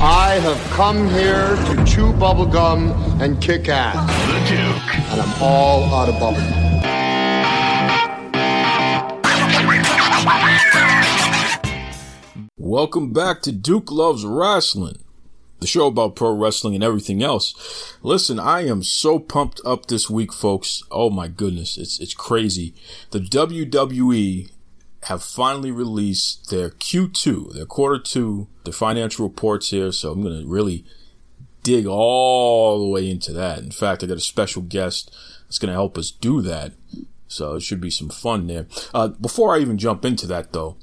I have come here to chew bubblegum and kick ass. The Duke. And I'm all out of bubblegum. Welcome back to Duke Loves Wrestling, the show about pro wrestling and everything else. Listen, I am so pumped up this week, folks. Oh my goodness, it's crazy. The WWE have finally released their Q2, their quarter two, their financial reports here, so I'm going to really dig all the way into that. In fact, I got a special guest that's going to help us do that, so it should be some fun there. Before I even jump into that, though,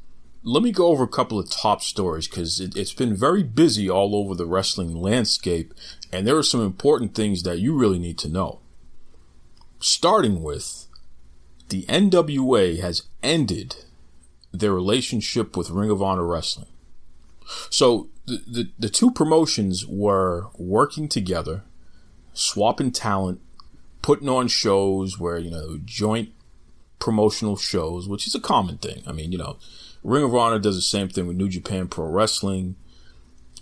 let me go over a couple of top stories because it's been very busy all over the wrestling landscape, and there are some important things that you really need to know. Starting with, the NWA has ended their relationship with Ring of Honor Wrestling. So the two promotions were working together, swapping talent, putting on shows where, you know, joint promotional shows, which is a common thing. I mean, you know, Ring of Honor does the same thing with New Japan Pro Wrestling.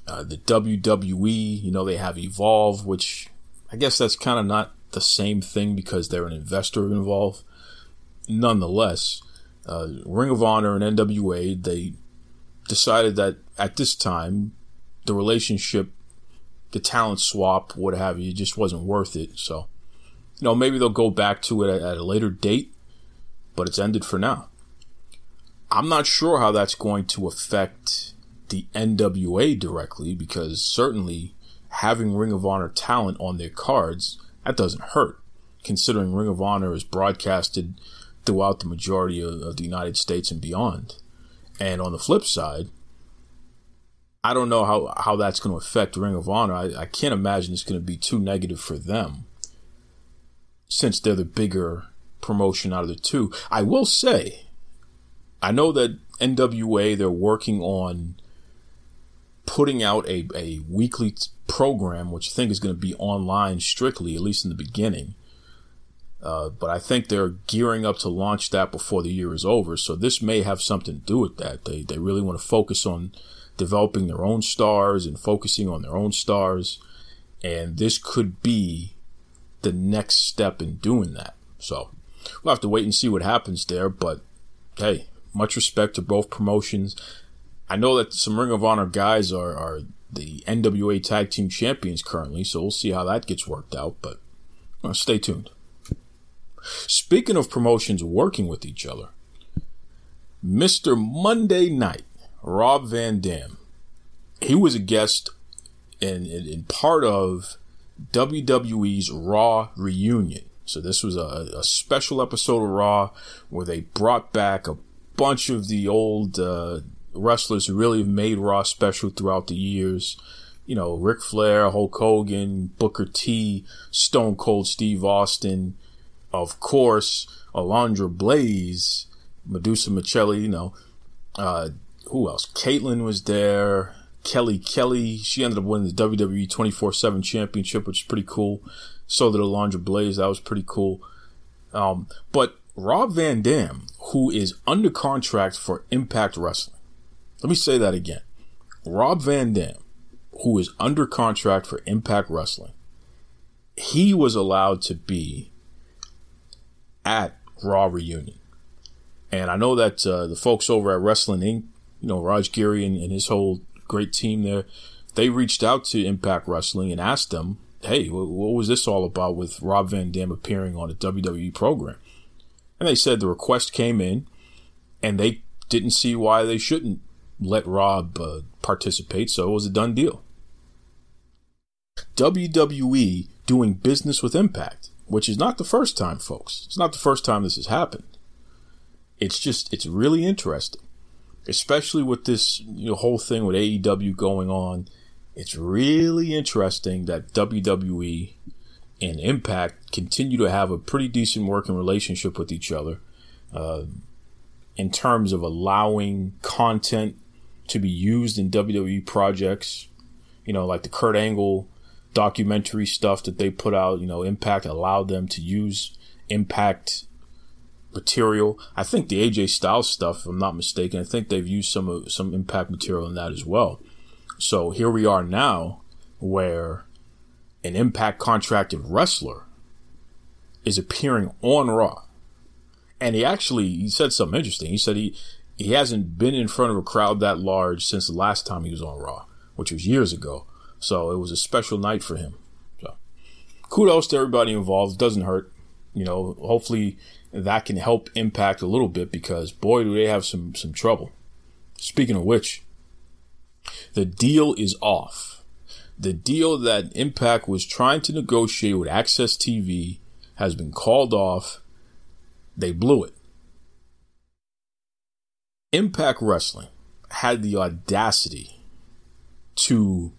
The WWE, you know, they have Evolve, which I guess that's kind of not the same thing because they're an investor involved. Nonetheless, Ring of Honor and NWA, they decided that at this time, the relationship, the talent swap, what have you, just wasn't worth it. So, you know, maybe they'll go back to it at a later date, but it's ended for now. I'm not sure how that's going to affect the NWA directly because certainly having Ring of Honor talent on their cards, that doesn't hurt, considering Ring of Honor is broadcasted throughout the majority of the United States and beyond. And on the flip side, I don't know how that's going to affect Ring of Honor. I can't imagine it's going to be too negative for them since they're the bigger promotion out of the two. I will say, I know that NWA, they're working on putting out a weekly program, which I think is going to be online strictly, at least in the beginning. But I think they're gearing up to launch that before the year is over. So this may have something to do with that. They really want to focus on developing their own stars and focusing on their own stars. And this could be the next step in doing that. So we'll have to wait and see what happens there. But hey, much respect to both promotions. I know that some Ring of Honor guys are the NWA Tag Team Champions currently, so we'll see how that gets worked out, but stay tuned. Speaking of promotions working with each other, Mr. Monday Night, Rob Van Dam, he was a guest in part of WWE's Raw Reunion. So this was a special episode of Raw where they brought back a bunch of the old wrestlers who really have made Raw special throughout the years. You know, Ric Flair, Hulk Hogan, Booker T, Stone Cold Steve Austin, of course, Alundra Blayze, Medusa Michele, you know. Who else? Caitlyn was there. Kelly. She ended up winning the WWE 24/7 Championship, which is pretty cool. So did Alundra Blayze. That was pretty cool. But Rob Van Dam, who is under contract for Impact Wrestling. Let me say that again. Rob Van Dam, who is under contract for Impact Wrestling, he was allowed to be at Raw Reunion. And I know that the folks over at Wrestling Inc., you know, Raj Giri and his whole great team there, they reached out to Impact Wrestling and asked them, hey, what was this all about with Rob Van Dam appearing on a WWE program? And they said the request came in, and they didn't see why they shouldn't let Rob participate, so it was a done deal. WWE doing business with Impact, which is not the first time, folks. It's not the first time this has happened. It's just, it's really interesting, especially with this, you know, whole thing with AEW going on. It's really interesting that WWE and Impact continue to have a pretty decent working relationship with each other in terms of allowing content to be used in WWE projects, you know, like the Kurt Angle documentary stuff that they put out. You know, Impact allowed them to use Impact material. I think the AJ Styles stuff, if I'm not mistaken, I think they've used some Impact material in that as well. So here we are now where an Impact contracted wrestler is appearing on Raw. And he said something interesting. He said he hasn't been in front of a crowd that large since the last time he was on Raw, which was years ago. So it was a special night for him. So kudos to everybody involved. It doesn't hurt. You know, hopefully that can help Impact a little bit, because boy, do they have some trouble. Speaking of which, the deal is off. The deal that Impact was trying to negotiate with Access TV has been called off. They blew it. Impact Wrestling had the audacity to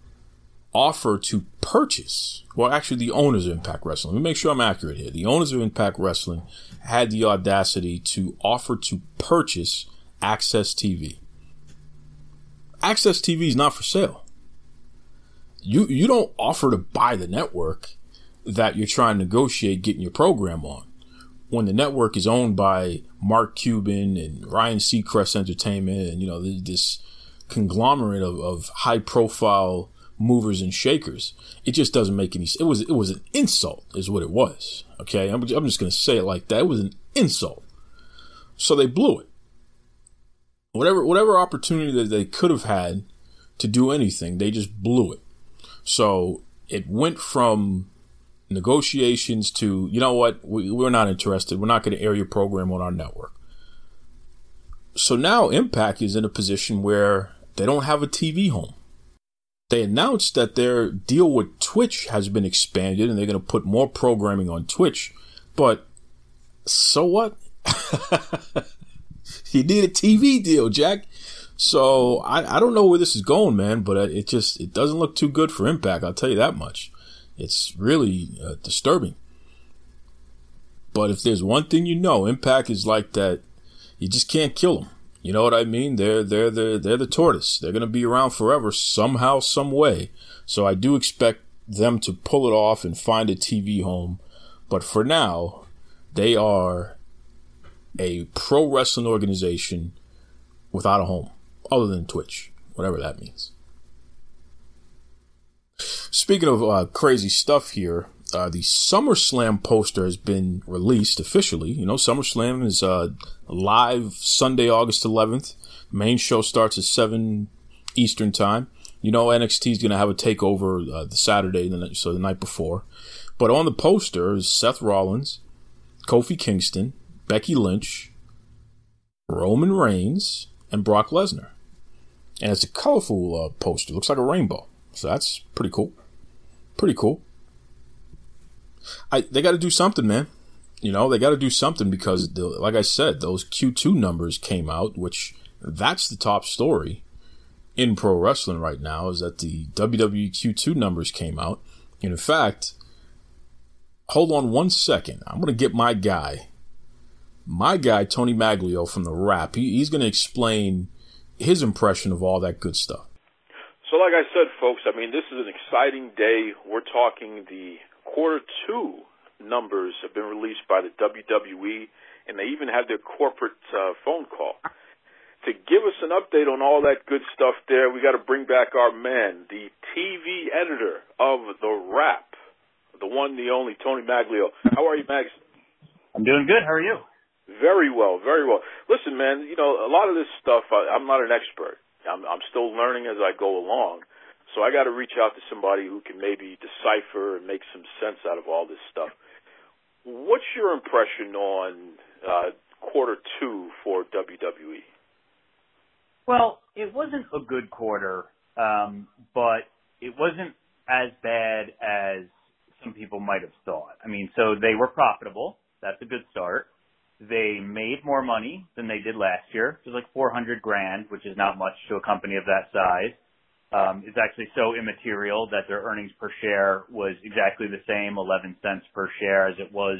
offer to purchase. Well, actually, the owners of Impact Wrestling, let me make sure I'm accurate here. The owners of Impact Wrestling had the audacity to offer to purchase Access TV. Access TV is not for sale. You don't offer to buy the network that you're trying to negotiate getting your program on, when the network is owned by Mark Cuban and Ryan Seacrest Entertainment and, you know, this conglomerate of high profile movers and shakers. It just doesn't make any sense. It was an insult is what it was. Okay. I'm just going to say it like that. It was an insult. So they blew it. Whatever opportunity that they could have had to do anything, they just blew it. So it went from negotiations to, you know what, we're not interested. We're not going to air your program on our network. So now Impact is in a position where they don't have a TV home. They announced that their deal with Twitch has been expanded and they're going to put more programming on Twitch. But so what? You need a TV deal, Jack. So I don't know where this is going, man, but it doesn't look too good for Impact. I'll tell you that much. It's really disturbing. But if there's one thing, you know, Impact is like that. You just can't kill them. You know what I mean? They're the tortoise. They're going to be around forever somehow, some way. So I do expect them to pull it off and find a TV home. But for now, they are a pro wrestling organization without a home other than Twitch, whatever that means. Speaking of crazy stuff here, the SummerSlam poster has been released officially. You know, SummerSlam is live Sunday, August 11th. Main show starts at 7 Eastern time. You know, NXT is going to have a takeover the Saturday, so the night before. But on the poster is Seth Rollins, Kofi Kingston, Becky Lynch, Roman Reigns, and Brock Lesnar. And it's a colorful poster. Looks like a rainbow. So that's pretty cool. Pretty cool. They got to do something, man. You know, they got to do something because, like I said, those Q2 numbers came out, which that's the top story in pro wrestling right now, is that the WWE Q2 numbers came out. And in fact, hold on one second. I'm going to get my guy, Tony Maglio from The Wrap. He's going to explain his impression of all that good stuff. So like I said, folks, I mean, this is an exciting day. We're talking the quarter two numbers have been released by the WWE, and they even have their corporate phone call. To give us an update on all that good stuff there, we got to bring back our man, the TV editor of The Wrap, the one, the only, Tony Maglio. How are you, Mags? I'm doing good. How are you? Very well, very well. Listen, man, you know, a lot of this stuff, I'm not an expert. I'm still learning as I go along. So I got to reach out to somebody who can maybe decipher and make some sense out of all this stuff. What's your impression on quarter two for WWE? Well, it wasn't a good quarter, but it wasn't as bad as some people might have thought. I mean, so they were profitable. That's a good start. They made more money than they did last year. It was like $400,000, which is not much to a company of that size. is actually so immaterial that their earnings per share was exactly the same, 11 cents per share, as it was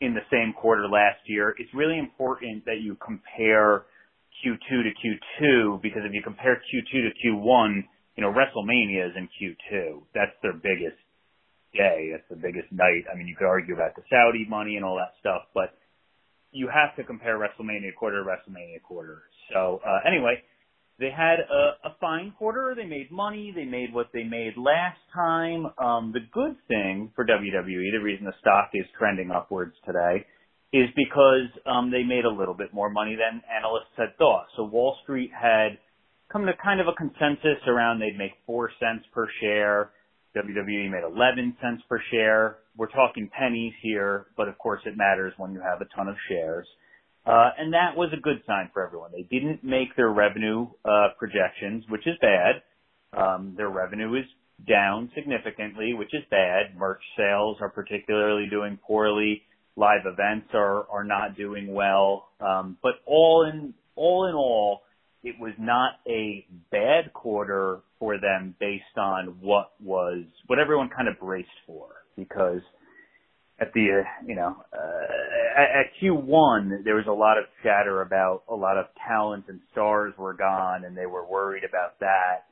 in the same quarter last year. It's really important that you compare Q2 to Q2, because if you compare Q2 to Q1, you know, WrestleMania is in Q2. That's their biggest day. That's the biggest night. I mean, you could argue about the Saudi money and all that stuff, but you have to compare WrestleMania quarter to WrestleMania quarter. So anyway, they had a fine quarter. They made money. They made what they made last time. The good thing for WWE, the reason the stock is trending upwards today, is because they made a little bit more money than analysts had thought. So Wall Street had come to kind of a consensus around they'd make 4 cents per share. WWE made 11 cents per share. We're talking pennies here, but of course it matters when you have a ton of shares. And that was a good sign for everyone. They didn't make their revenue projections, which is bad. Their revenue is down significantly, which is bad. Merch sales are particularly doing poorly. Live events are not doing well. But all in all, it was not a bad quarter for them based on what everyone kind of braced for, because at the, at Q1, there was a lot of chatter about a lot of talent and stars were gone and they were worried about that.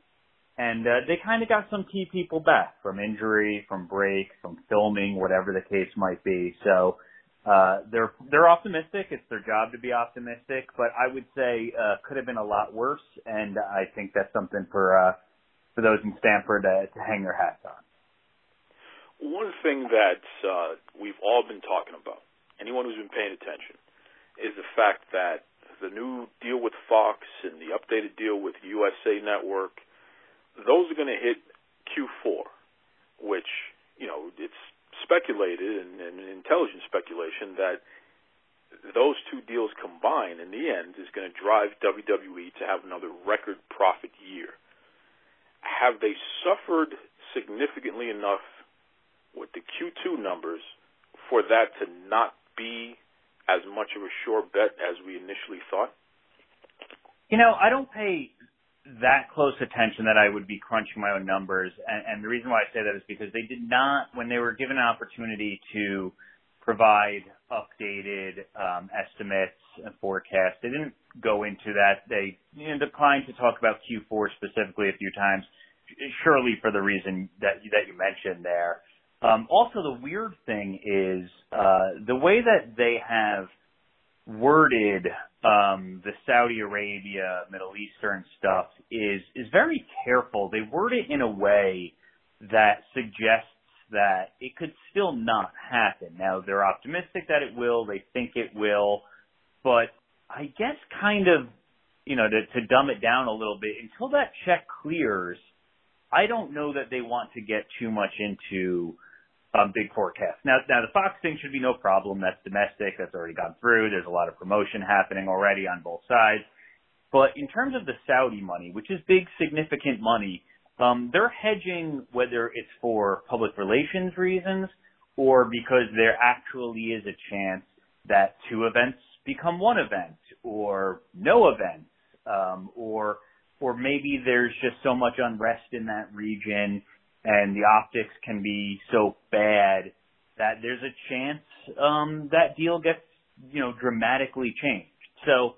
And they kind of got some key people back from injury, from break, from filming, whatever the case might be. So they're optimistic. It's their job to be optimistic, but I would say could have been a lot worse, and I think that's something for those in Stanford to hang their hats on. One thing that we've all been talking about, anyone who's been paying attention, is the fact that the new deal with Fox and the updated deal with USA Network, those are going to hit Q4, which, you know, it's speculated and intelligent speculation that those two deals combined in the end is going to drive WWE to have another record profit year. Have they suffered significantly enough with the Q2 numbers for that to not be as much of a sure bet as we initially thought? You know, I don't pay that close attention that I would be crunching my own numbers. And the reason why I say that is because they did not, when they were given an opportunity to provide updated estimates and forecasts, they didn't go into that. They declined to talk about Q4 specifically a few times, surely for the reason that you mentioned there. Also, the weird thing is the way that they have worded the Saudi Arabia, Middle Eastern stuff is very careful. They word it in a way that suggests that it could still not happen. Now, they're optimistic that it will. They think it will. But I guess kind of, to dumb it down a little bit, until that check clears, I don't know that they want to get too much into big forecast. Now the Fox thing should be no problem. That's domestic. That's already gone through. There's a lot of promotion happening already on both sides. But in terms of the Saudi money, which is big, significant money, they're hedging whether it's for public relations reasons or because there actually is a chance that two events become one event or no event, or maybe there's just so much unrest in that region and the optics can be so bad that there's a chance that deal gets, dramatically changed. So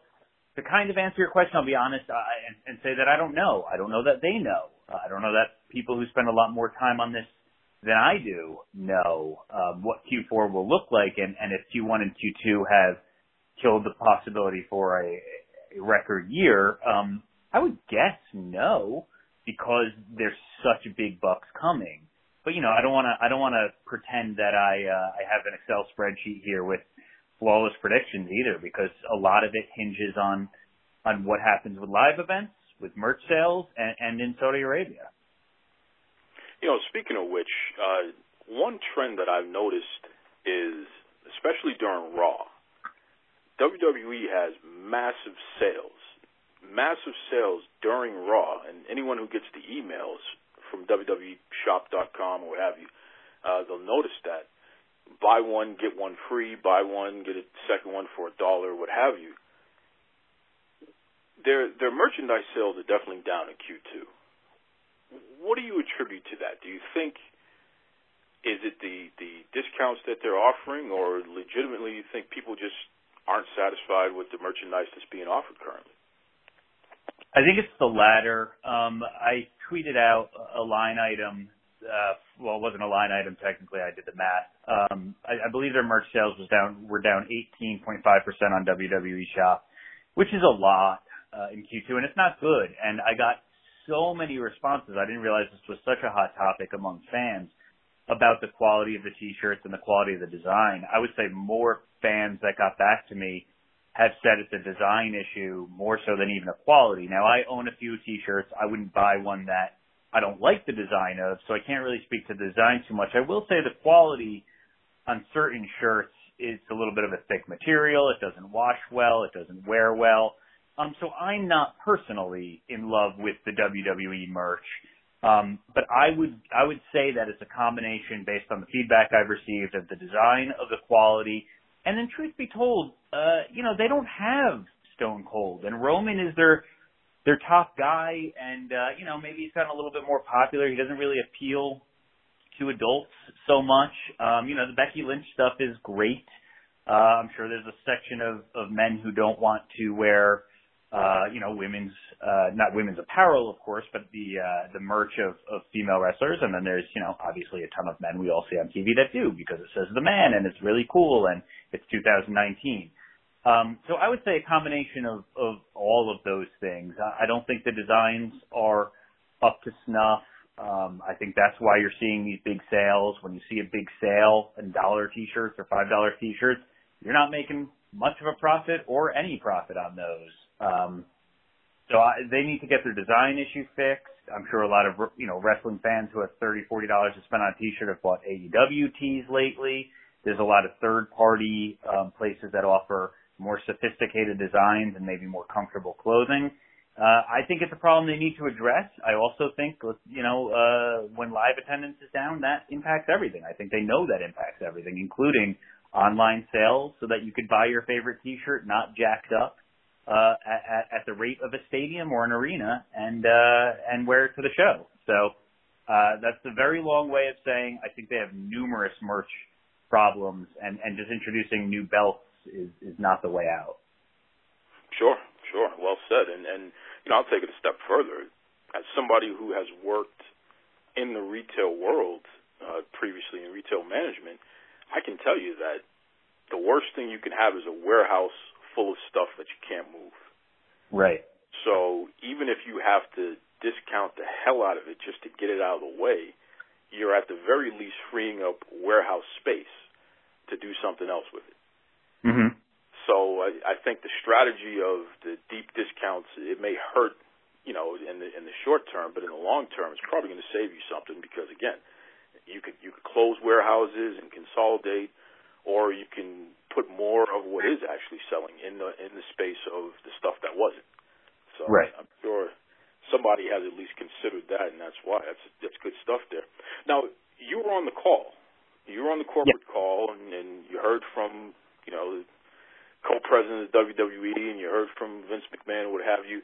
to kind of answer your question, I'll be honest and say that I don't know. I don't know that they know. I don't know that people who spend a lot more time on this than I do know what Q4 will look like and if Q1 and Q2 have killed the possibility for a record year. I would guess no, because there's such big bucks coming. But I don't want to pretend that I have an Excel spreadsheet here with flawless predictions either, because a lot of it hinges on what happens with live events, with merch sales, and in Saudi Arabia. Speaking of which, one trend that I've noticed is, especially during Raw, WWE has massive sales during Raw, and anyone who gets the emails from WWEshop.com or what have you, they'll notice that. Buy one, get one free, buy one, get a second one for $1, what have you. Their merchandise sales are definitely down in Q2. What do you attribute to that? Do you think, is it the discounts that they're offering, or legitimately you think people just aren't satisfied with the merchandise that's being offered currently? I think it's the latter. I tweeted out a line item. Well, it wasn't a line item technically. I did the math. I believe their merch sales were down 18.5% on WWE Shop, which is a lot in Q2, and it's not good. And I got so many responses. I didn't realize this was such a hot topic among fans about the quality of the T-shirts and the quality of the design. I would say more fans that got back to me have said it's a design issue more so than even a quality. Now, I own a few T-shirts. I wouldn't buy one that I don't like the design of, so I can't really speak to the design too much. I will say the quality on certain shirts is a little bit of a thick material. It doesn't wash well. It doesn't wear well. So I'm not personally in love with the WWE merch. But I would say that it's a combination based on the feedback I've received of the design, of the quality, and then truth be told, they don't have Stone Cold, and Roman is their top guy, and maybe he's gotten a little bit more popular. He doesn't really appeal to adults so much. The Becky Lynch stuff is great. I'm sure there's a section of men who don't want to wear women's, not women's apparel, of course, but the merch of female wrestlers. And then there's, obviously a ton of men we all see on TV that do, because it says the man and it's really cool and it's 2019. So I would say a combination of all of those things. I don't think the designs are up to snuff. I think that's why you're seeing these big sales. When you see a big sale in dollar T-shirts or $5 T-shirts, you're not making much of a profit or any profit on those. So they need to get their design issue fixed. I'm sure a lot of, wrestling fans who have $30, $40 to spend on a T-shirt have bought AEW tees lately. There's a lot of third-party places that offer more sophisticated designs and maybe more comfortable clothing. I think it's a problem they need to address. I also think, when live attendance is down, that impacts everything. I think they know that impacts everything, including online sales, so that you could buy your favorite T-shirt not jacked up at the rate of a stadium or an arena and wear it to the show. So that's a very long way of saying I think they have numerous merch problems, and just introducing new belts is not the way out. Sure. Well said. And I'll take it a step further. As somebody who has worked in the retail world previously in retail management, I can tell you that the worst thing you can have is a warehouse full of stuff that you can't move. Right. So even if you have to discount the hell out of it just to get it out of the way, you're at the very least freeing up warehouse space to do something else with it. Mm-hmm. So I think the strategy of the deep discounts, it may hurt, in the short term, but in the long term, it's probably going to save you something because, again, you could close warehouses and consolidate, or you can put more of what is actually selling in the space of the stuff that wasn't. So right. I'm sure somebody has at least considered that, and that's why. That's good stuff there. Now, you were on the call. You were on the corporate call, and you heard from, the co-president of WWE, and you heard from Vince McMahon, what have you.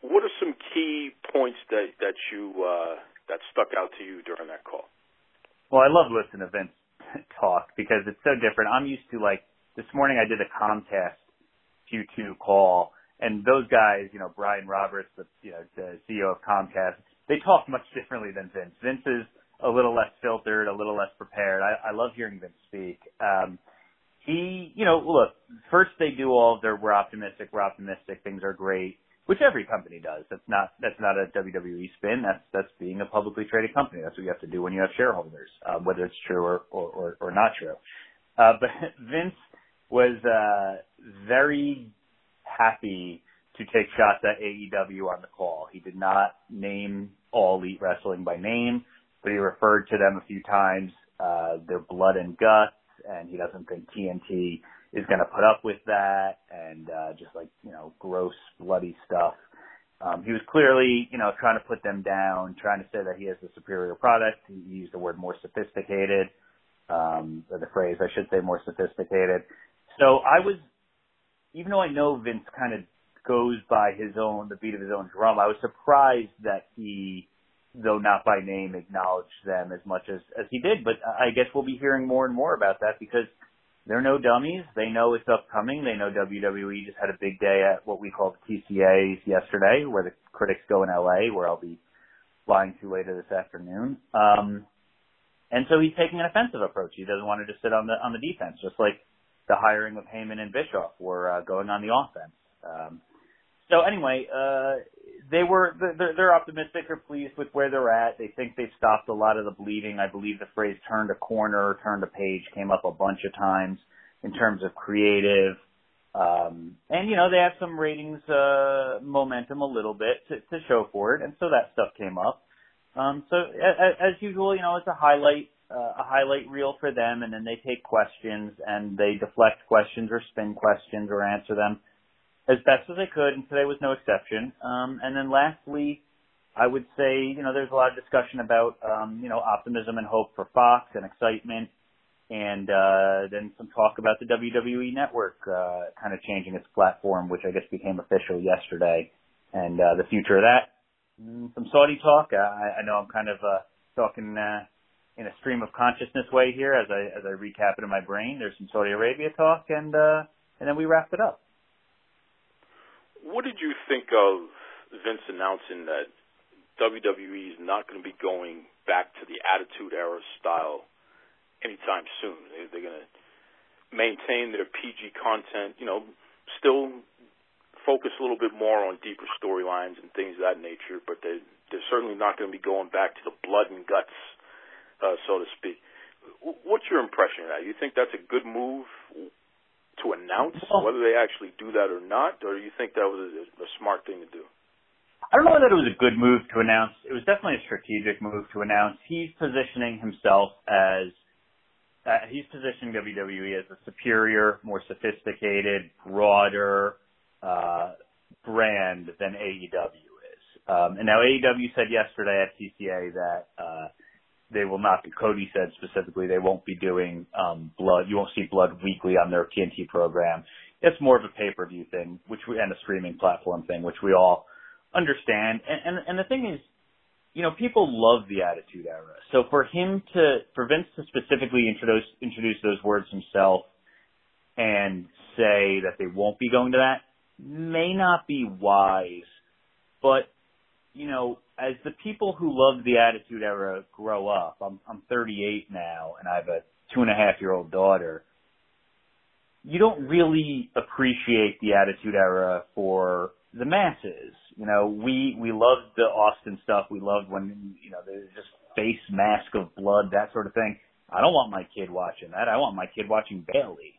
What are some key points that stuck out to you during that call? Well, I love listening to Vince talk because it's so different. I'm used to, this morning I did a Comcast Q2 call, and those guys, Brian Roberts, the CEO of Comcast, they talk much differently than Vince. Vince is a little less filtered, a little less prepared. I love hearing Vince speak. Look, first they do all of their we're optimistic, things are great, which every company does. That's not a WWE spin. That's being a publicly traded company. That's what you have to do when you have shareholders, whether it's true or not true. But Vince was very happy to take shots at AEW on the call. He did not name All Elite Wrestling by name, but he referred to them a few times, their blood and guts, and he doesn't think TNT is going to put up with that, and gross, bloody stuff. He was clearly, trying to put them down, trying to say that he has the superior product. He used the word more sophisticated, or the phrase, I should say, more sophisticated. So even though I know Vince kind of goes by the beat of his own drum, I was surprised that he though not by name, acknowledge them as much as he did. But I guess we'll be hearing more and more about that because they're no dummies. They know it's upcoming. They know WWE just had a big day at what we call the TCAs yesterday, where the critics go in LA, where I'll be flying to later this afternoon. And so he's taking an offensive approach. He doesn't want to just sit on the defense, just like the hiring of Heyman and Bischoff were going on the offense. So anyway, they're optimistic. They're pleased with where they're at. They think they've stopped a lot of the bleeding. I believe the phrase "turned a corner," "turned a page" came up a bunch of times in terms of creative. And, you know, they have some ratings momentum a little bit to show for it, and so that stuff came up. So as usual, you know, it's a highlight reel for them, and then they take questions and they deflect questions or spin questions or answer them as best as they could, and today was no exception. And then lastly, I would say, you know, there's a lot of discussion about, you know, optimism and hope for Fox and excitement, and then some talk about the WWE Network kind of changing its platform, which I guess became official yesterday, and the future of that. Some Saudi talk. I know I'm kind of talking in a stream of consciousness way here as I recap it in my brain. There's some Saudi Arabia talk, and then we wrapped it up. What did you think of Vince announcing that WWE is not going to be going back to the Attitude Era style anytime soon? They're going to maintain their PG content, you know, still focus a little bit more on deeper storylines and things of that nature, but they're certainly not going to be going back to the blood and guts, so to speak. What's your impression of that? You think that's a good move to announce, whether they actually do that or not, or do you think that was a smart thing to do? I don't know that it was a good move to announce. It was definitely a strategic move to announce. He's positioning himself as he's positioning WWE as a superior, more sophisticated, broader brand than AEW is. And now AEW said yesterday at TCA that they will not be, Cody said specifically, they won't be doing blood. You won't see blood weekly on their TNT program. It's more of a pay-per-view thing, and a streaming platform thing, which we all understand. And the thing is, you know, people love the Attitude Era. So for Vince to specifically introduce those words himself and say that they won't be going to that, may not be wise, but, you know, as the people who loved the Attitude Era grow up, I'm 38 now, and I have a 2.5-year-old daughter, you don't really appreciate the Attitude Era for the masses. You know, we loved the Austin stuff. We loved when, you know, there's just face mask of blood, that sort of thing. I don't want my kid watching that. I want my kid watching Bayley.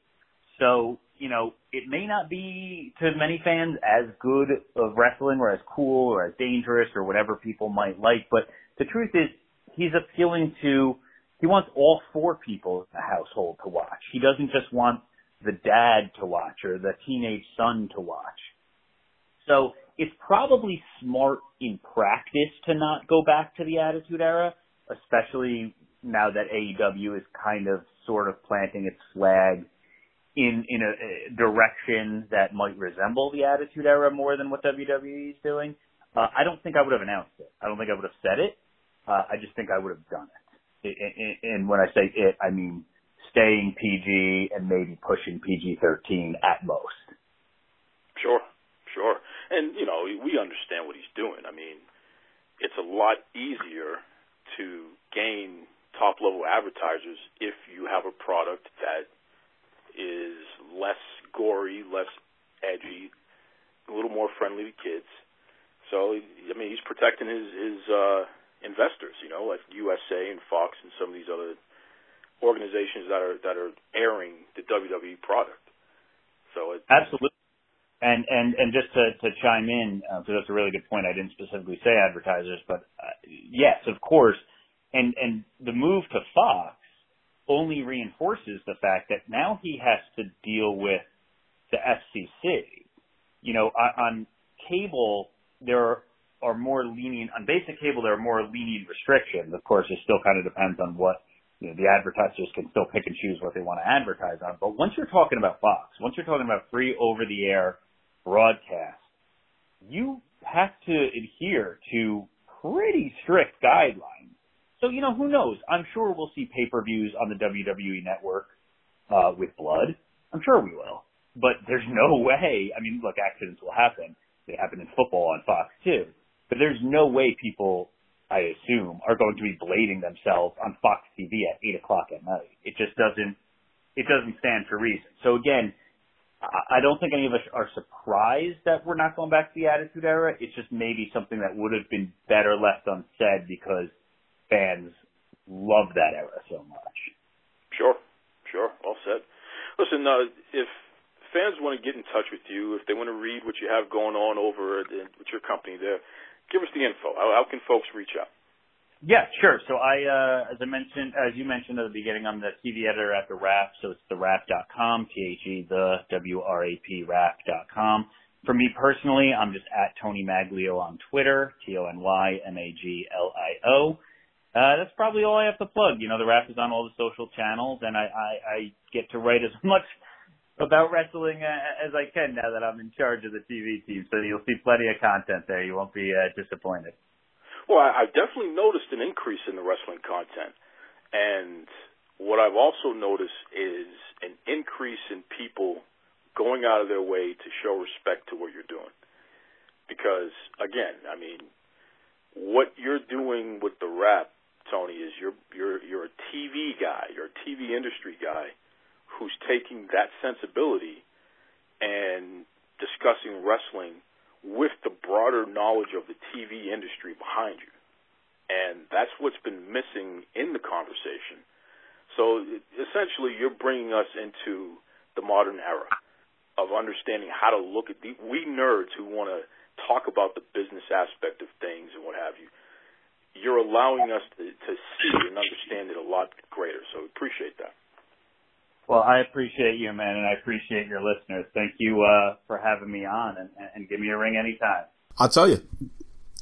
So, you know, it may not be to many fans as good of wrestling or as cool or as dangerous or whatever people might like, but the truth is he's appealing to, he wants all four people in the household to watch. He doesn't just want the dad to watch or the teenage son to watch. So it's probably smart in practice to not go back to the Attitude Era, especially now that AEW is kind of sort of planting its flag in a direction that might resemble the Attitude Era more than what WWE is doing. I don't think I would have announced it. I don't think I would have said it. I just think I would have done it. And when I say it, I mean staying PG and maybe pushing PG-13 at most. Sure. And, you know, we understand what he's doing. I mean, it's a lot easier to gain top-level advertisers if you have a product that is less gory, less edgy, a little more friendly to kids. So, I mean, he's protecting his investors, you know, like USA and Fox and some of these other organizations that are airing the WWE product. So absolutely. And just to chime in, because that's a really good point. I didn't specifically say advertisers, but yes, of course. And the move to Fox only reinforces the fact that now he has to deal with the FCC. You know, on cable, there are more lenient, on basic cable, there are more lenient restrictions. Of course, it still kind of depends on what, you know, the advertisers can still pick and choose what they want to advertise on. But once you're talking about Fox, once you're talking about free over-the-air broadcast, you have to adhere to pretty strict guidelines. So, you know, who knows? I'm sure we'll see pay-per-views on the WWE Network with blood. I'm sure we will. But there's no way. I mean, look, accidents will happen. They happen in football on Fox, too. But there's no way people, I assume, are going to be blading themselves on Fox TV at 8 o'clock at night. It just doesn't, stand for reason. So, again, I don't think any of us are surprised that we're not going back to the Attitude Era. It's just maybe something that would have been better left unsaid because fans love that era so much. Sure, sure. Well said. Listen, if fans want to get in touch with you, if they want to read what you have going on over at your company there, give us the info. How can folks reach out? Yeah, sure. So as you mentioned at the beginning, I'm the TV editor at The Wrap, so it's thewrap.com, T-H-E, the W-R-A-P, wrap.com. For me personally, I'm just at Tony Maglio on Twitter, T-O-N-Y-M-A-G-L-I-O. That's probably all I have to plug. You know, The Wrap is on all the social channels, and I get to write as much about wrestling as I can now that I'm in charge of the TV team, so you'll see plenty of content there. You won't be disappointed. Well, I've definitely noticed an increase in the wrestling content, and what I've also noticed is an increase in people going out of their way to show respect to what you're doing. Because, again, I mean, what you're doing with The Wrap, Tony, is you're a TV guy, you're a TV industry guy who's taking that sensibility and discussing wrestling with the broader knowledge of the TV industry behind you. And that's what's been missing in the conversation. So essentially you're bringing us into the modern era of understanding how to look at we nerds who want to talk about the business aspect of things and what have you. You're allowing us to see and understand it a lot greater. So we appreciate that. Well, I appreciate you, man, and I appreciate your listeners. Thank you for having me on, and give me a ring anytime. I'll tell you,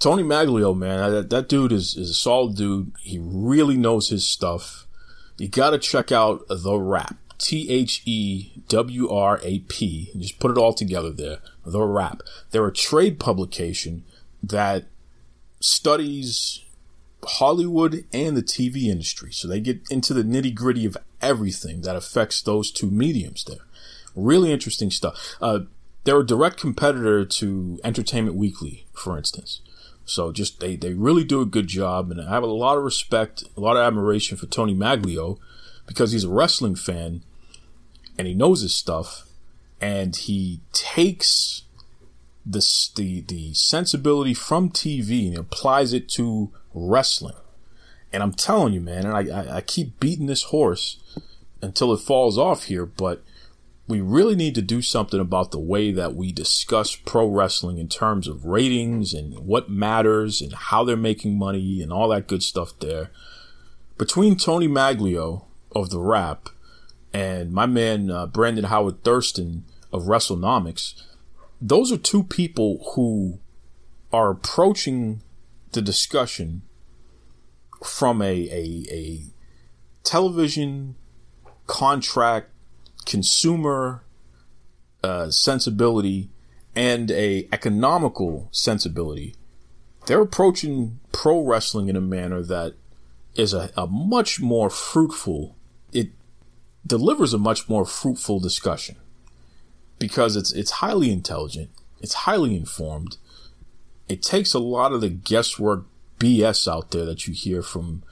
Tony Maglio, man, that dude is a solid dude. He really knows his stuff. You got to check out The Wrap, T-H-E-W-R-A-P. Just put it all together there, The Wrap. They're a trade publication that studies Hollywood and the TV industry. So they get into the nitty-gritty of everything that affects those two mediums there. Really interesting stuff. They're a direct competitor to Entertainment Weekly, for instance. So just they really do a good job, and I have a lot of respect, a lot of admiration for Tony Maglio because he's a wrestling fan and he knows his stuff, and he takes the sensibility from TV and applies it to wrestling. And I'm telling you, man, and I keep beating this horse until it falls off here, but we really need to do something about the way that we discuss pro wrestling in terms of ratings and what matters and how they're making money and all that good stuff there. Between Tony Maglio of The Wrap and my man Brandon Howard Thurston of WrestleNomics, those are two people who are approaching the discussion from a television contract, consumer sensibility, and a economical sensibility. They're approaching pro wrestling in a manner that is a much more fruitful. It delivers a much more fruitful discussion because it's highly intelligent, it's highly informed. It takes a lot of the guesswork BS out there that you hear from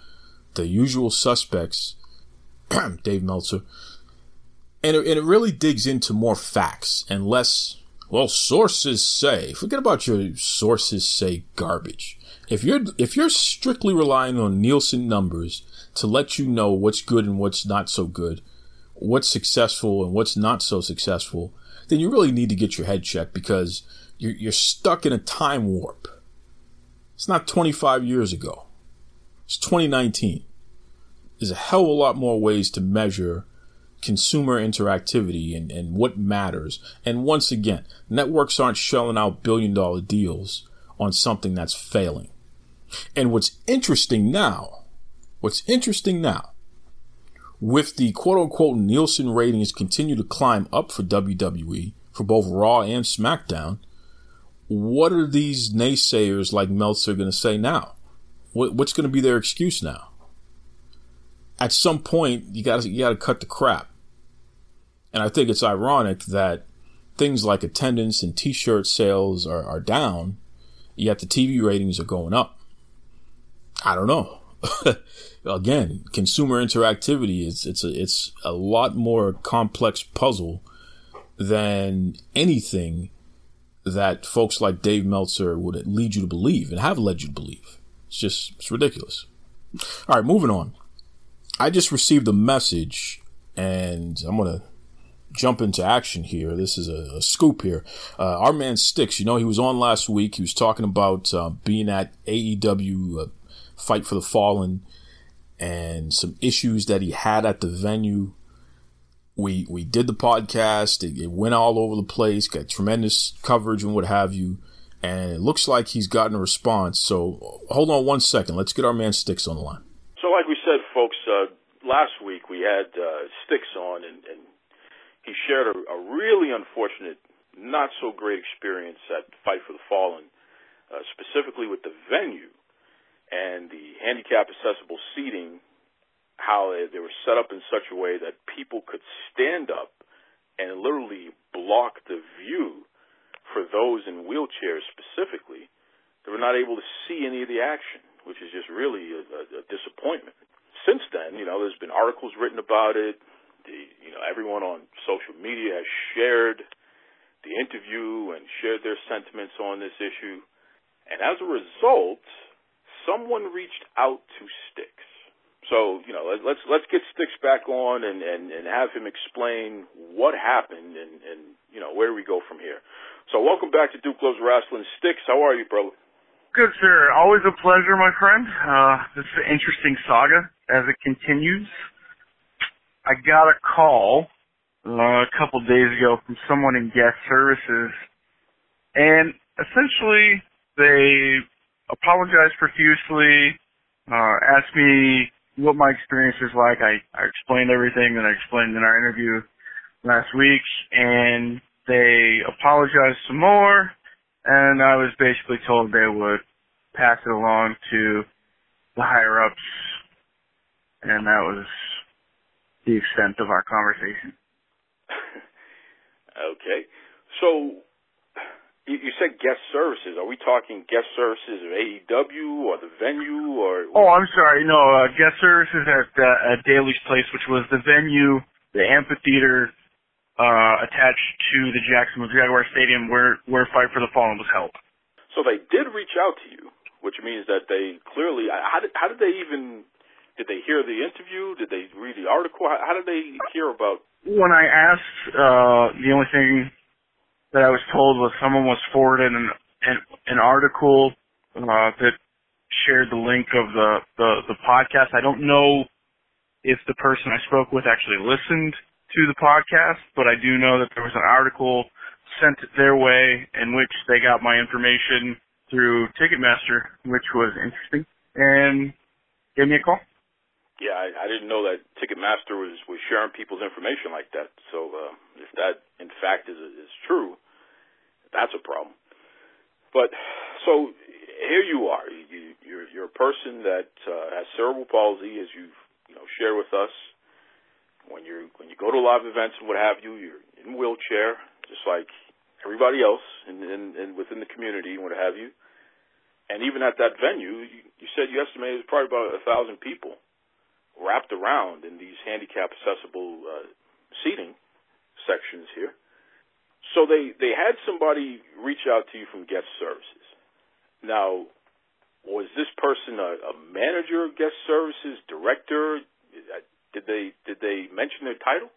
the usual suspects, Dave Meltzer, and it really digs into more facts and less, well, sources say. Forget about your sources say garbage. If you're strictly relying on Nielsen numbers to let you know what's good and what's not so good, what's successful and what's not so successful, then you really need to get your head checked because you're stuck in a time warp. It's not 25 years ago. It's 2019. There's a hell of a lot more ways to measure consumer interactivity and what matters. And once again, networks aren't shelling out billion-dollar deals on something that's failing. And what's interesting now, with the quote-unquote Nielsen ratings continue to climb up for WWE, for both Raw and SmackDown, what are these naysayers like Meltzer going to say now? What's going to be their excuse now? At some point, you got to cut the crap. And I think it's ironic that things like attendance and T-shirt sales are down, yet the TV ratings are going up. I don't know. Again, consumer interactivity it's a lot more complex puzzle than anything that folks like Dave Meltzer would lead you to believe and have led you to believe. It's ridiculous. All right, moving on. I just received a message, and I'm going to jump into action here. This is a scoop here. Our man Sticks, he was on last week. He was talking about being at AEW Fight for the Fallen and some issues that he had at the venue. We did the podcast. It went all over the place, got tremendous coverage and what have you. And it looks like he's gotten a response. So hold on one second. Let's get our man Sticks on the line. So like we said, folks, last week we had Sticks on, and he shared a really unfortunate, not-so-great experience at Fight for the Fallen, specifically with the venue and the handicap-accessible seating, how they were set up in such a way that people could stand up and literally block the view for those in wheelchairs specifically. They were not able to see any of the action, which is just really a disappointment. Since then, there's been articles written about it. Everyone on social media has shared the interview and shared their sentiments on this issue. And as a result, someone reached out to Sticks. So, let's get Sticks back on and have him explain what happened and where we go from here. So welcome back to Duke Loves Wrestling. Sticks, how are you, brother? Good, sir. Always a pleasure, my friend. This is an interesting saga as it continues. I got a call a couple days ago from someone in guest services, and essentially they apologized profusely, asked me what my experience was like. I explained everything that I explained in our interview last week, and they apologized some more, and I was basically told they would pass it along to the higher-ups, and that was the extent of our conversation. Okay. So you said guest services. Are we talking guest services of AEW or the venue? Oh, I'm sorry. No, guest services at Daly's Place, which was the venue, the amphitheater attached to the Jacksonville Jaguar Stadium where Fight for the Fallen was held. So they did reach out to you, which means that they clearly – how did they even – did they hear the interview? Did they read the article? How did they hear about – When I asked, the only thing – that I was told was someone was forwarded an article that shared the link of the podcast. I don't know if the person I spoke with actually listened to the podcast, but I do know that there was an article sent their way in which they got my information through Ticketmaster, which was interesting, and gave me a call. Yeah, I didn't know that Ticketmaster was sharing people's information like that. So if that, in fact, is true, that's a problem. But so here you are. You're a person that has cerebral palsy, as you've shared with us. When you go to live events and what have you, you're in a wheelchair, just like everybody else in within the community and what have you. And even at that venue, you said you estimated it was probably about 1,000 people wrapped around in these handicap-accessible seating sections here. So they had somebody reach out to you from guest services. Now, was this person a manager of guest services, director? Did they mention their title?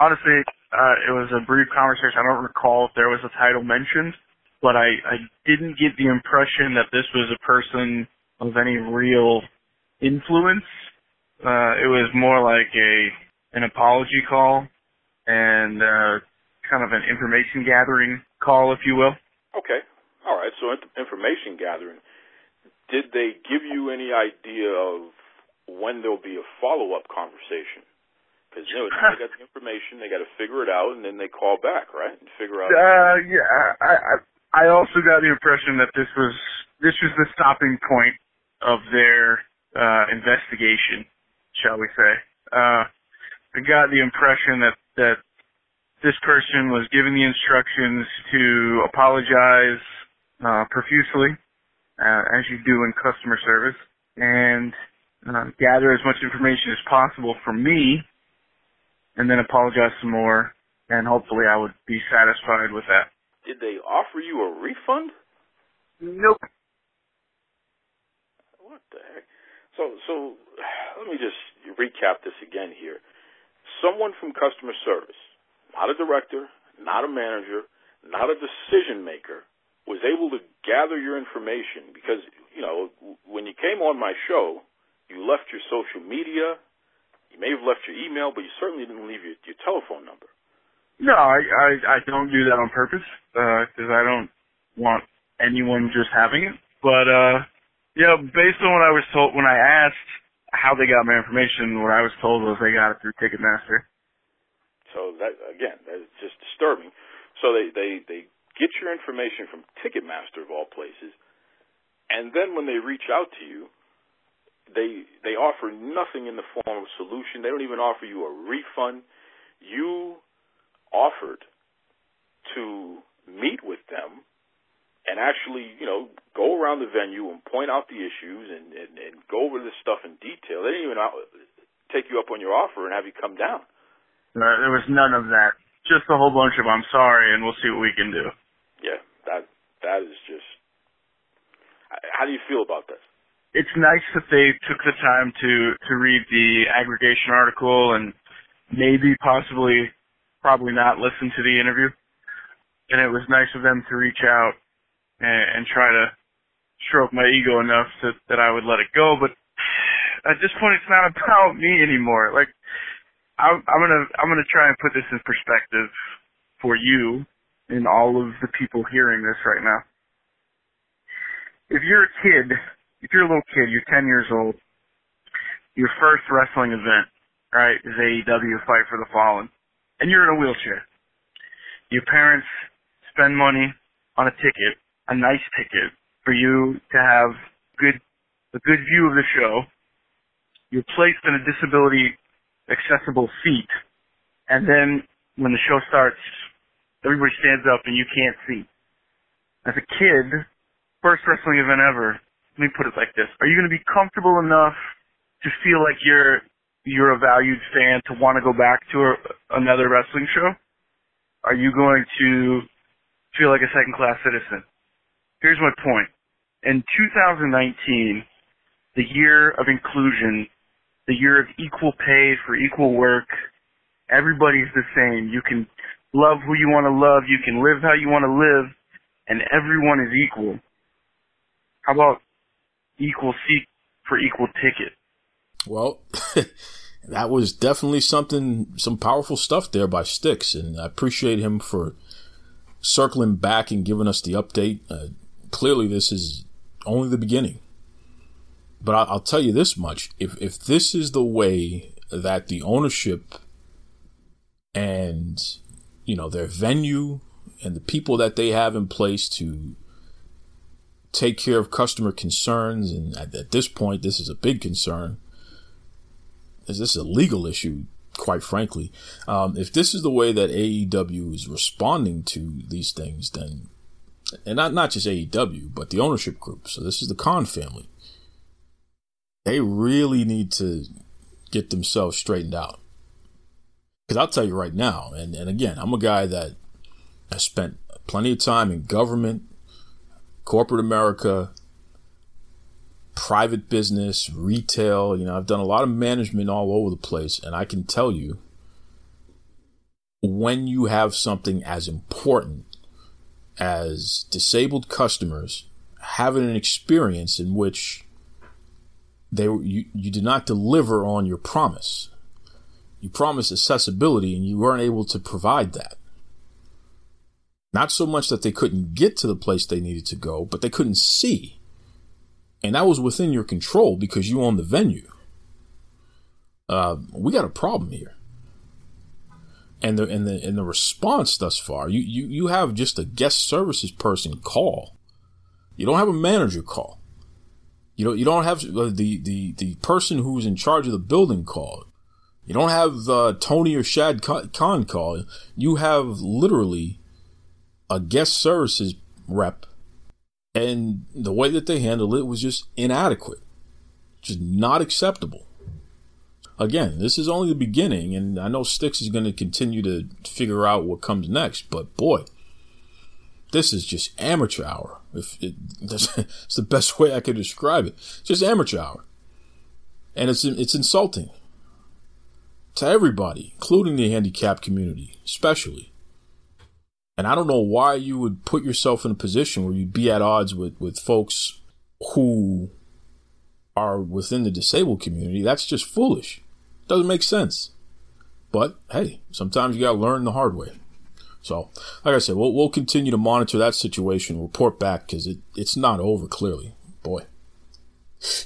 It was a brief conversation. I don't recall if there was a title mentioned, but I didn't get the impression that this was a person of any real influence. It was more like an apology call and kind of an information gathering call, if you will. Okay. All right. So information gathering. Did they give you any idea of when there'll be a follow-up conversation? Because they got the information, they got to figure it out, and then they call back, right, and figure out. Yeah. I also got the impression that this was this was the stopping point of their investigation, shall we say. I got the impression that this person was given the instructions to apologize profusely, as you do in customer service, and gather as much information as possible from me, and then apologize some more, and hopefully I would be satisfied with that. Did they offer you a refund? Nope. What the heck? So let me just recap this again here. Someone from customer service, not a director, not a manager, not a decision maker, was able to gather your information because, you know, when you came on my show, you left your social media, you may have left your email, but you certainly didn't leave your telephone number. No, I don't do that on purpose, because I don't want anyone just having it. But, yeah, based on what I was told, when I asked how they got my information, what I was told was they got it through Ticketmaster. So, that again, that is just disturbing. So they get your information from Ticketmaster, of all places, and then when they reach out to you, they offer nothing in the form of a solution. They don't even offer you a refund. You offered to meet with them and actually, you know, go around the venue and point out the issues and go over this stuff in detail. They didn't even take you up on your offer and have you come down. There was none of that. Just a whole bunch of I'm sorry and we'll see what we can do. Yeah, that is just... How do you feel about this? It's nice that they took the time to read the aggregation article and maybe possibly... probably not listen to the interview, and it was nice of them to reach out and try to stroke my ego enough that I would let it go. But at this point, it's not about me anymore. Like I'm gonna try and put this in perspective for you and all of the people hearing this right now. If you're a kid, if you're a little kid, you're 10 years old. Your first wrestling event, right, is AEW Fight for the Fallen. And you're in a wheelchair. Your parents spend money on a ticket, a nice ticket, for you to have a good view of the show. You're placed in a disability-accessible seat, and then when the show starts, everybody stands up and you can't see. As a kid, first wrestling event ever, let me put it like this. Are you going to be comfortable enough to feel like you're a valued fan to want to go back to another wrestling show? Are you going to feel like a second-class citizen? Here's my point. In 2019, the year of inclusion, the year of equal pay for equal work, everybody's the same. You can love who you want to love, you can live how you want to live, and everyone is equal. How about equal seat for equal ticket? Well, that was definitely some powerful stuff there by Sticks, and I appreciate him for circling back and giving us the update. Clearly, this is only the beginning. But I'll tell you this much. If this is the way that the ownership and, you know, their venue and the people that they have in place to take care of customer concerns, and at this point, this is a big concern, is this a legal issue, quite frankly. If this is the way that AEW is responding to these things, then, and not just AEW, but the ownership group, so this is the Khan family, they really need to get themselves straightened out. Because I'll tell you right now, and again, I'm a guy that has spent plenty of time in government, corporate America, private business, retail, you know, I've done a lot of management all over the place. And I can tell you, when you have something as important as disabled customers having an experience in which you did not deliver on your promise, you promised accessibility and you weren't able to provide that. Not so much that they couldn't get to the place they needed to go, but they couldn't see. And that was within your control because you own the venue. We got a problem here. And the response thus far, you have just a guest services person call You don't have a manager call. You know, you don't have the person who's in charge of the building call. You don't have Tony or Shad Khan call. You have literally a guest services rep, and the way that they handled it was just inadequate, just not acceptable. Again, this is only the beginning, and I know Sticks is going to continue to figure out what comes next, but boy, this is just amateur hour. It's the best way I could describe it. It's just amateur hour. And it's insulting to everybody, including the handicapped community, especially. And I don't know why you would put yourself in a position where you'd be at odds with folks who are within the disabled community. That's just foolish. Doesn't make sense. But hey, sometimes you got to learn the hard way. So, like I said, we'll continue to monitor that situation, report back, because it's not over, clearly. Boy.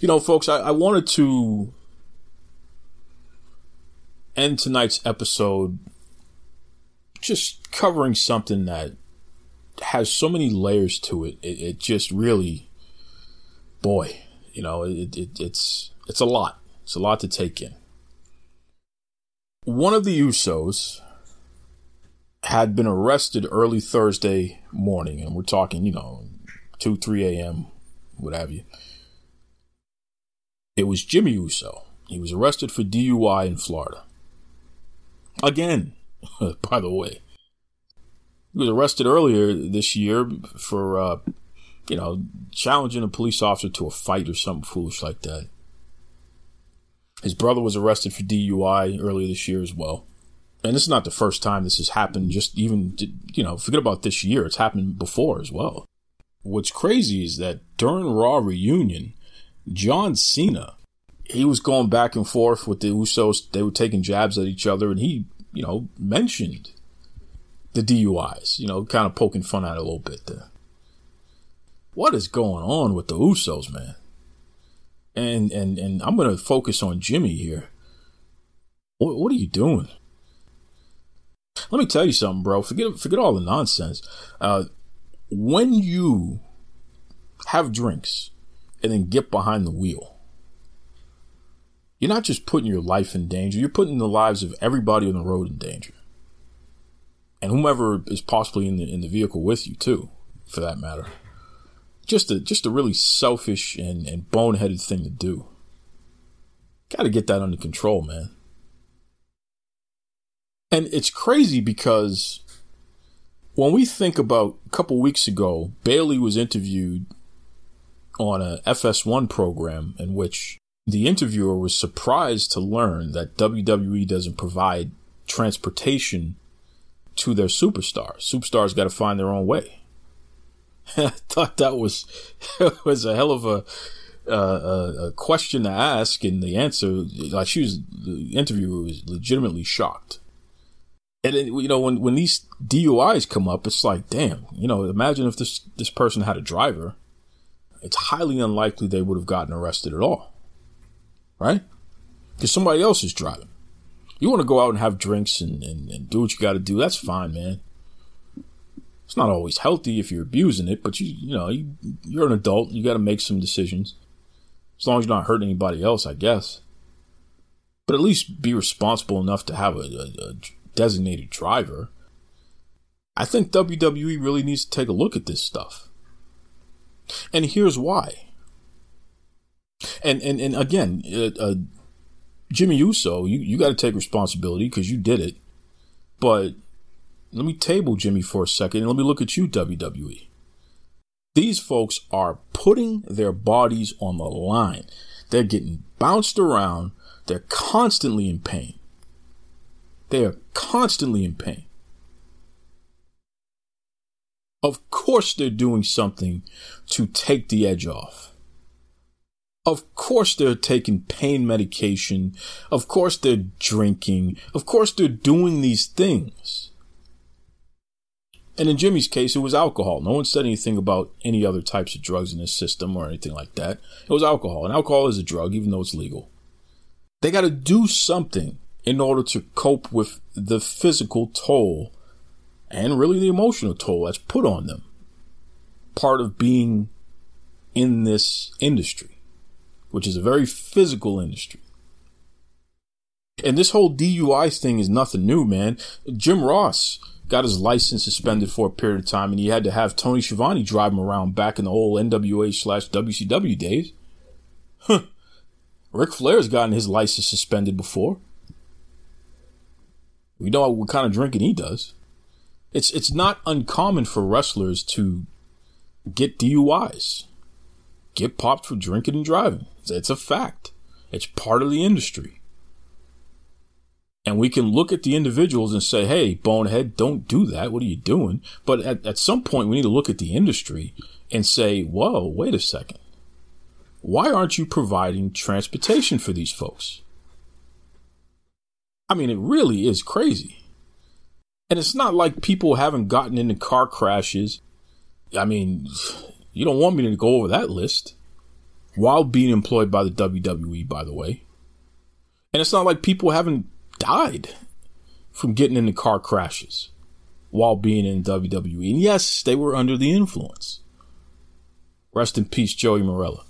You know, folks, I wanted to end tonight's episode just covering something that has so many layers to it. It just really, boy, you know, it's a lot. It's a lot to take in. One of the Usos had been arrested early Thursday morning, and we're talking, you know, 2, 3 a.m., what have you. It was Jimmy Uso. He was arrested for DUI in Florida. Again, by the way. He was arrested earlier this year for, you know, challenging a police officer to a fight or something foolish like that. His brother was arrested for DUI earlier this year as well. And this is not the first time this has happened. Just even, you know, forget about this year. It's happened before as well. What's crazy is that during Raw Reunion, John Cena, he was going back and forth with the Usos. They were taking jabs at each other. And he, you know, mentioned the DUIs, you know, kind of poking fun at it a little bit there. What is going on with the Usos, man? And I'm going to focus on Jimmy here. What are you doing? Let me tell you something, bro. Forget all the nonsense. When you have drinks and then get behind the wheel, you're not just putting your life in danger. You're putting the lives of everybody on the road in danger. And whomever is possibly in the vehicle with you, too, for that matter. Just a really selfish and boneheaded thing to do. Got to get that under control, man. And it's crazy because when we think about a couple weeks ago, Bailey was interviewed on a FS1 program in which the interviewer was surprised to learn that WWE doesn't provide transportation to their superstars. Superstars got to find their own way. And I thought that was a hell of a question to ask, and the answer, like the interviewer was legitimately shocked. And, you know, when these DUIs come up, it's like, damn, you know, imagine if this person had a driver. It's highly unlikely they would have gotten arrested at all, right? Because somebody else is driving. You want to go out and have drinks and do what you got to do. That's fine, man. It's not always healthy if you're abusing it, but, you know, you're an adult. You got to make some decisions. As long as you're not hurting anybody else, I guess. But at least be responsible enough to have a designated driver. I think WWE really needs to take a look at this stuff. And here's why. And again, Jimmy Uso, you got to take responsibility because you did it. But let me table Jimmy for a second and let me look at you, WWE. These folks are putting their bodies on the line. They're getting bounced around. They're constantly in pain. They are constantly in pain. Of course they're doing something to take the edge off. Of course they're taking pain medication. Of course they're drinking. Of course they're doing these things. And in Jimmy's case, it was alcohol. No one said anything about any other types of drugs in his system or anything like that. It was alcohol. And alcohol is a drug, even though it's legal. They got to do something in order to cope with the physical toll and really the emotional toll that's put on them. Part of being in this industry, which is a very physical industry. And this whole DUI thing is nothing new, man. Jim Ross got his license suspended for a period of time, and he had to have Tony Schiavone drive him around back in the old NWA/WCW days. Ric Flair's gotten his license suspended before. We know what kind of drinking he does. It's not uncommon for wrestlers to get DUIs, get popped for drinking and driving. It's a fact. It's part of the industry. And we can look at the individuals and say, hey, bonehead, don't do that. What are you doing? But at some point, we need to look at the industry and say, whoa, wait a second. Why aren't you providing transportation for these folks? I mean, it really is crazy. And it's not like people haven't gotten into car crashes. I mean, you don't want me to go over that list while being employed by the WWE, by the way. And it's not like people haven't died from getting into car crashes while being in WWE. And yes, they were under the influence. Rest in peace, Joey Morella.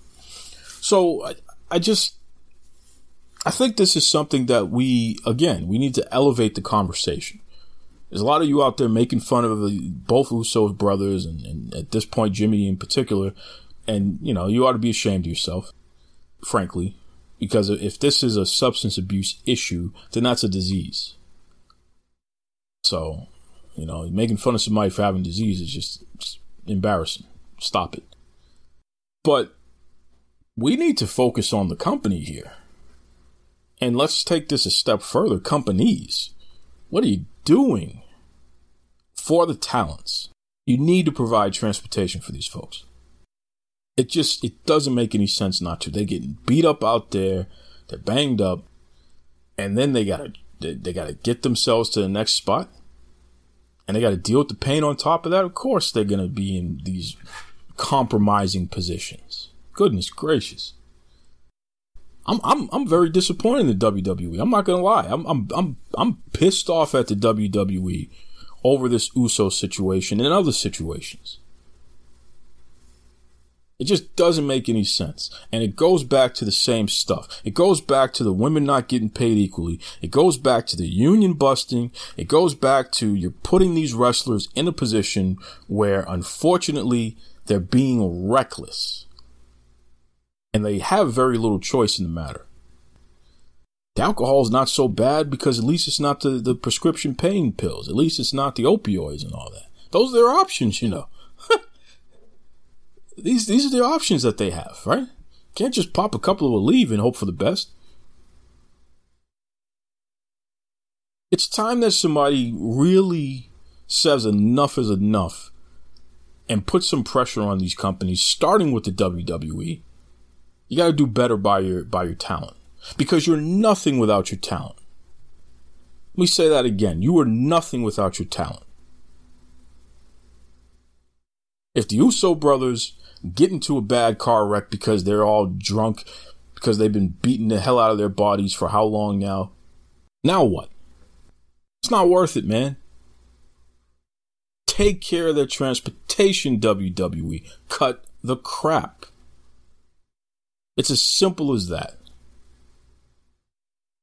So I think this is something that we need to elevate the conversation. There's a lot of you out there making fun of both Usos brothers and at this point, Jimmy in particular. And, you know, you ought to be ashamed of yourself, frankly, because if this is a substance abuse issue, then that's a disease. So, you know, making fun of somebody for having disease is just embarrassing. Stop it. But we need to focus on the company here. And let's take this a step further. Companies, what are you doing for the talents? You need to provide transportation for these folks. It doesn't make any sense not to. They're getting beat up out there. They're banged up. And then they gotta get themselves to the next spot. And they gotta deal with the pain on top of that. Of course, they're gonna be in these compromising positions. Goodness gracious. I'm very disappointed in the WWE. I'm not gonna lie. I'm pissed off at the WWE over this Uso situation and other situations. It just doesn't make any sense. And it goes back to the same stuff. It goes back to the women not getting paid equally. It goes back to the union busting. It goes back to you're putting these wrestlers in a position where, unfortunately, they're being reckless. And they have very little choice in the matter. The alcohol is not so bad because at least it's not the prescription pain pills. At least it's not the opioids and all that. Those are their options, you know. These are the options that they have, right? Can't just pop a couple of Aleve and hope for the best. It's time that somebody really says enough is enough and puts some pressure on these companies, starting with the WWE. You got to do better by your talent, because you're nothing without your talent. Let me say that again. You are nothing without your talent. If the Uso brothers get into a bad car wreck because they're all drunk, because they've been beating the hell out of their bodies for how long now? Now what? It's not worth it, man. Take care of their transportation, WWE. Cut the crap. It's as simple as that.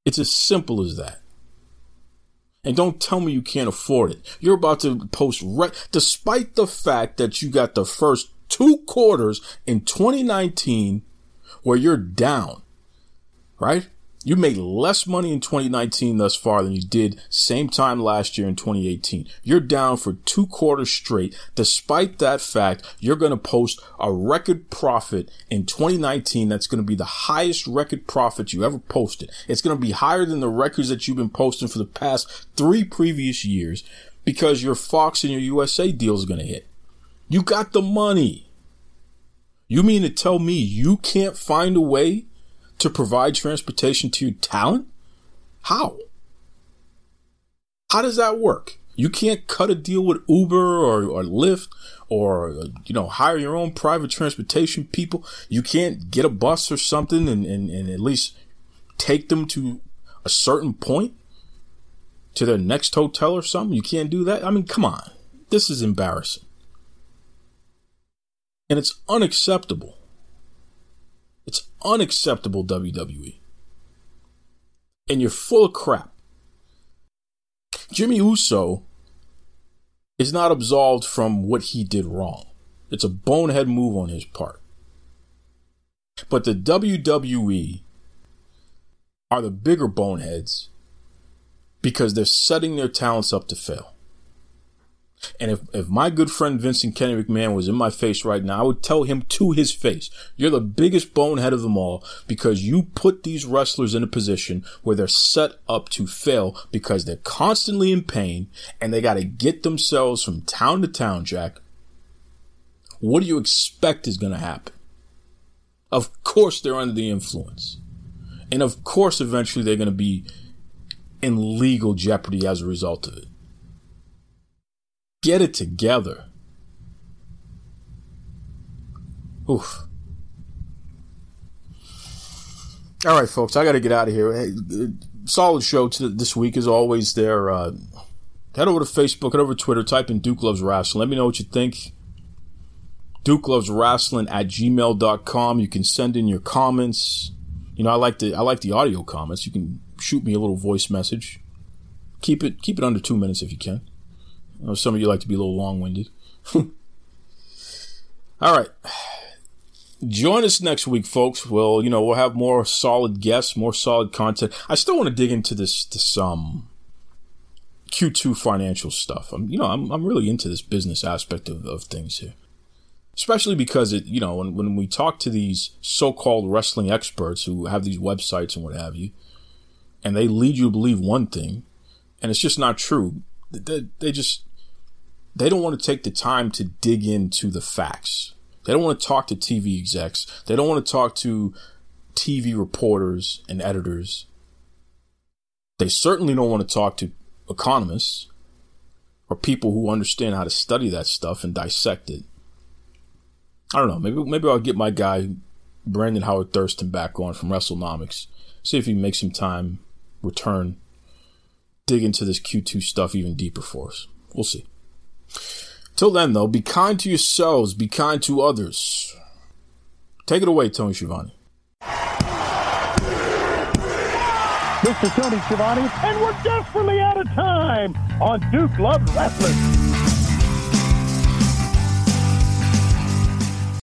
It's as simple as that. And don't tell me you can't afford it. You're about to post, despite the fact that you got the first two quarters in 2019 where you're down, right? You made less money in 2019 thus far than you did same time last year in 2018. You're down for two quarters straight. Despite that fact, you're going to post a record profit in 2019. That's going to be the highest record profit you ever posted. It's going to be higher than the records that you've been posting for the past three previous years, because your Fox and your USA deal is going to hit. You got the money. You mean to tell me you can't find a way to provide transportation to your talent? How? How does that work? You can't cut a deal with Uber or Lyft or, you know, hire your own private transportation people. You can't get a bus or something and at least take them to a certain point, to their next hotel or something. You can't do that. I mean, come on. This is embarrassing. And it's unacceptable. It's unacceptable, WWE. And you're full of crap. Jimmy Uso is not absolved from what he did wrong. It's a bonehead move on his part. But the WWE are the bigger boneheads because they're setting their talents up to fail. And if my good friend Vincent Kennedy McMahon was in my face right now, I would tell him to his face, you're the biggest bonehead of them all because you put these wrestlers in a position where they're set up to fail because they're constantly in pain and they got to get themselves from town to town, Jack. What do you expect is going to happen? Of course they're under the influence. And of course eventually they're going to be in legal jeopardy as a result of it. Get it together. Oof. All right, folks, I got to get out of here. Hey, solid show this week as always there. Head over to Facebook, head over to Twitter, type in Duke Loves Wrestling. Let me know what you think. DukeLovesWrestling@gmail.com. You can send in your comments. You know, I like the audio comments. You can shoot me a little voice message. Keep it under 2 minutes if you can. I know some of you like to be a little long-winded. All right. Join us next week, folks. Well, you know, we'll have more solid guests, more solid content. I still want to dig into this Q2 financial stuff. I'm really into this business aspect of things here. Especially because it, you know, when we talk to these so-called wrestling experts who have these websites and what have you, and they lead you to believe one thing, and it's just not true. They don't want to take the time to dig into the facts. They don't want to talk to TV execs. They don't want to talk to TV reporters and editors. They certainly don't want to talk to economists or people who understand how to study that stuff and dissect it. I don't know. Maybe I'll get my guy, Brandon Howard Thurston, back on from WrestleNomics. See if he can make some time, return, dig into this Q2 stuff even deeper for us. We'll see. Till then, though, be kind to yourselves. Be kind to others. Take it away, Tony Schiavone. This is Tony Schiavone, and we're desperately out of time on Duke Loves Wrestling.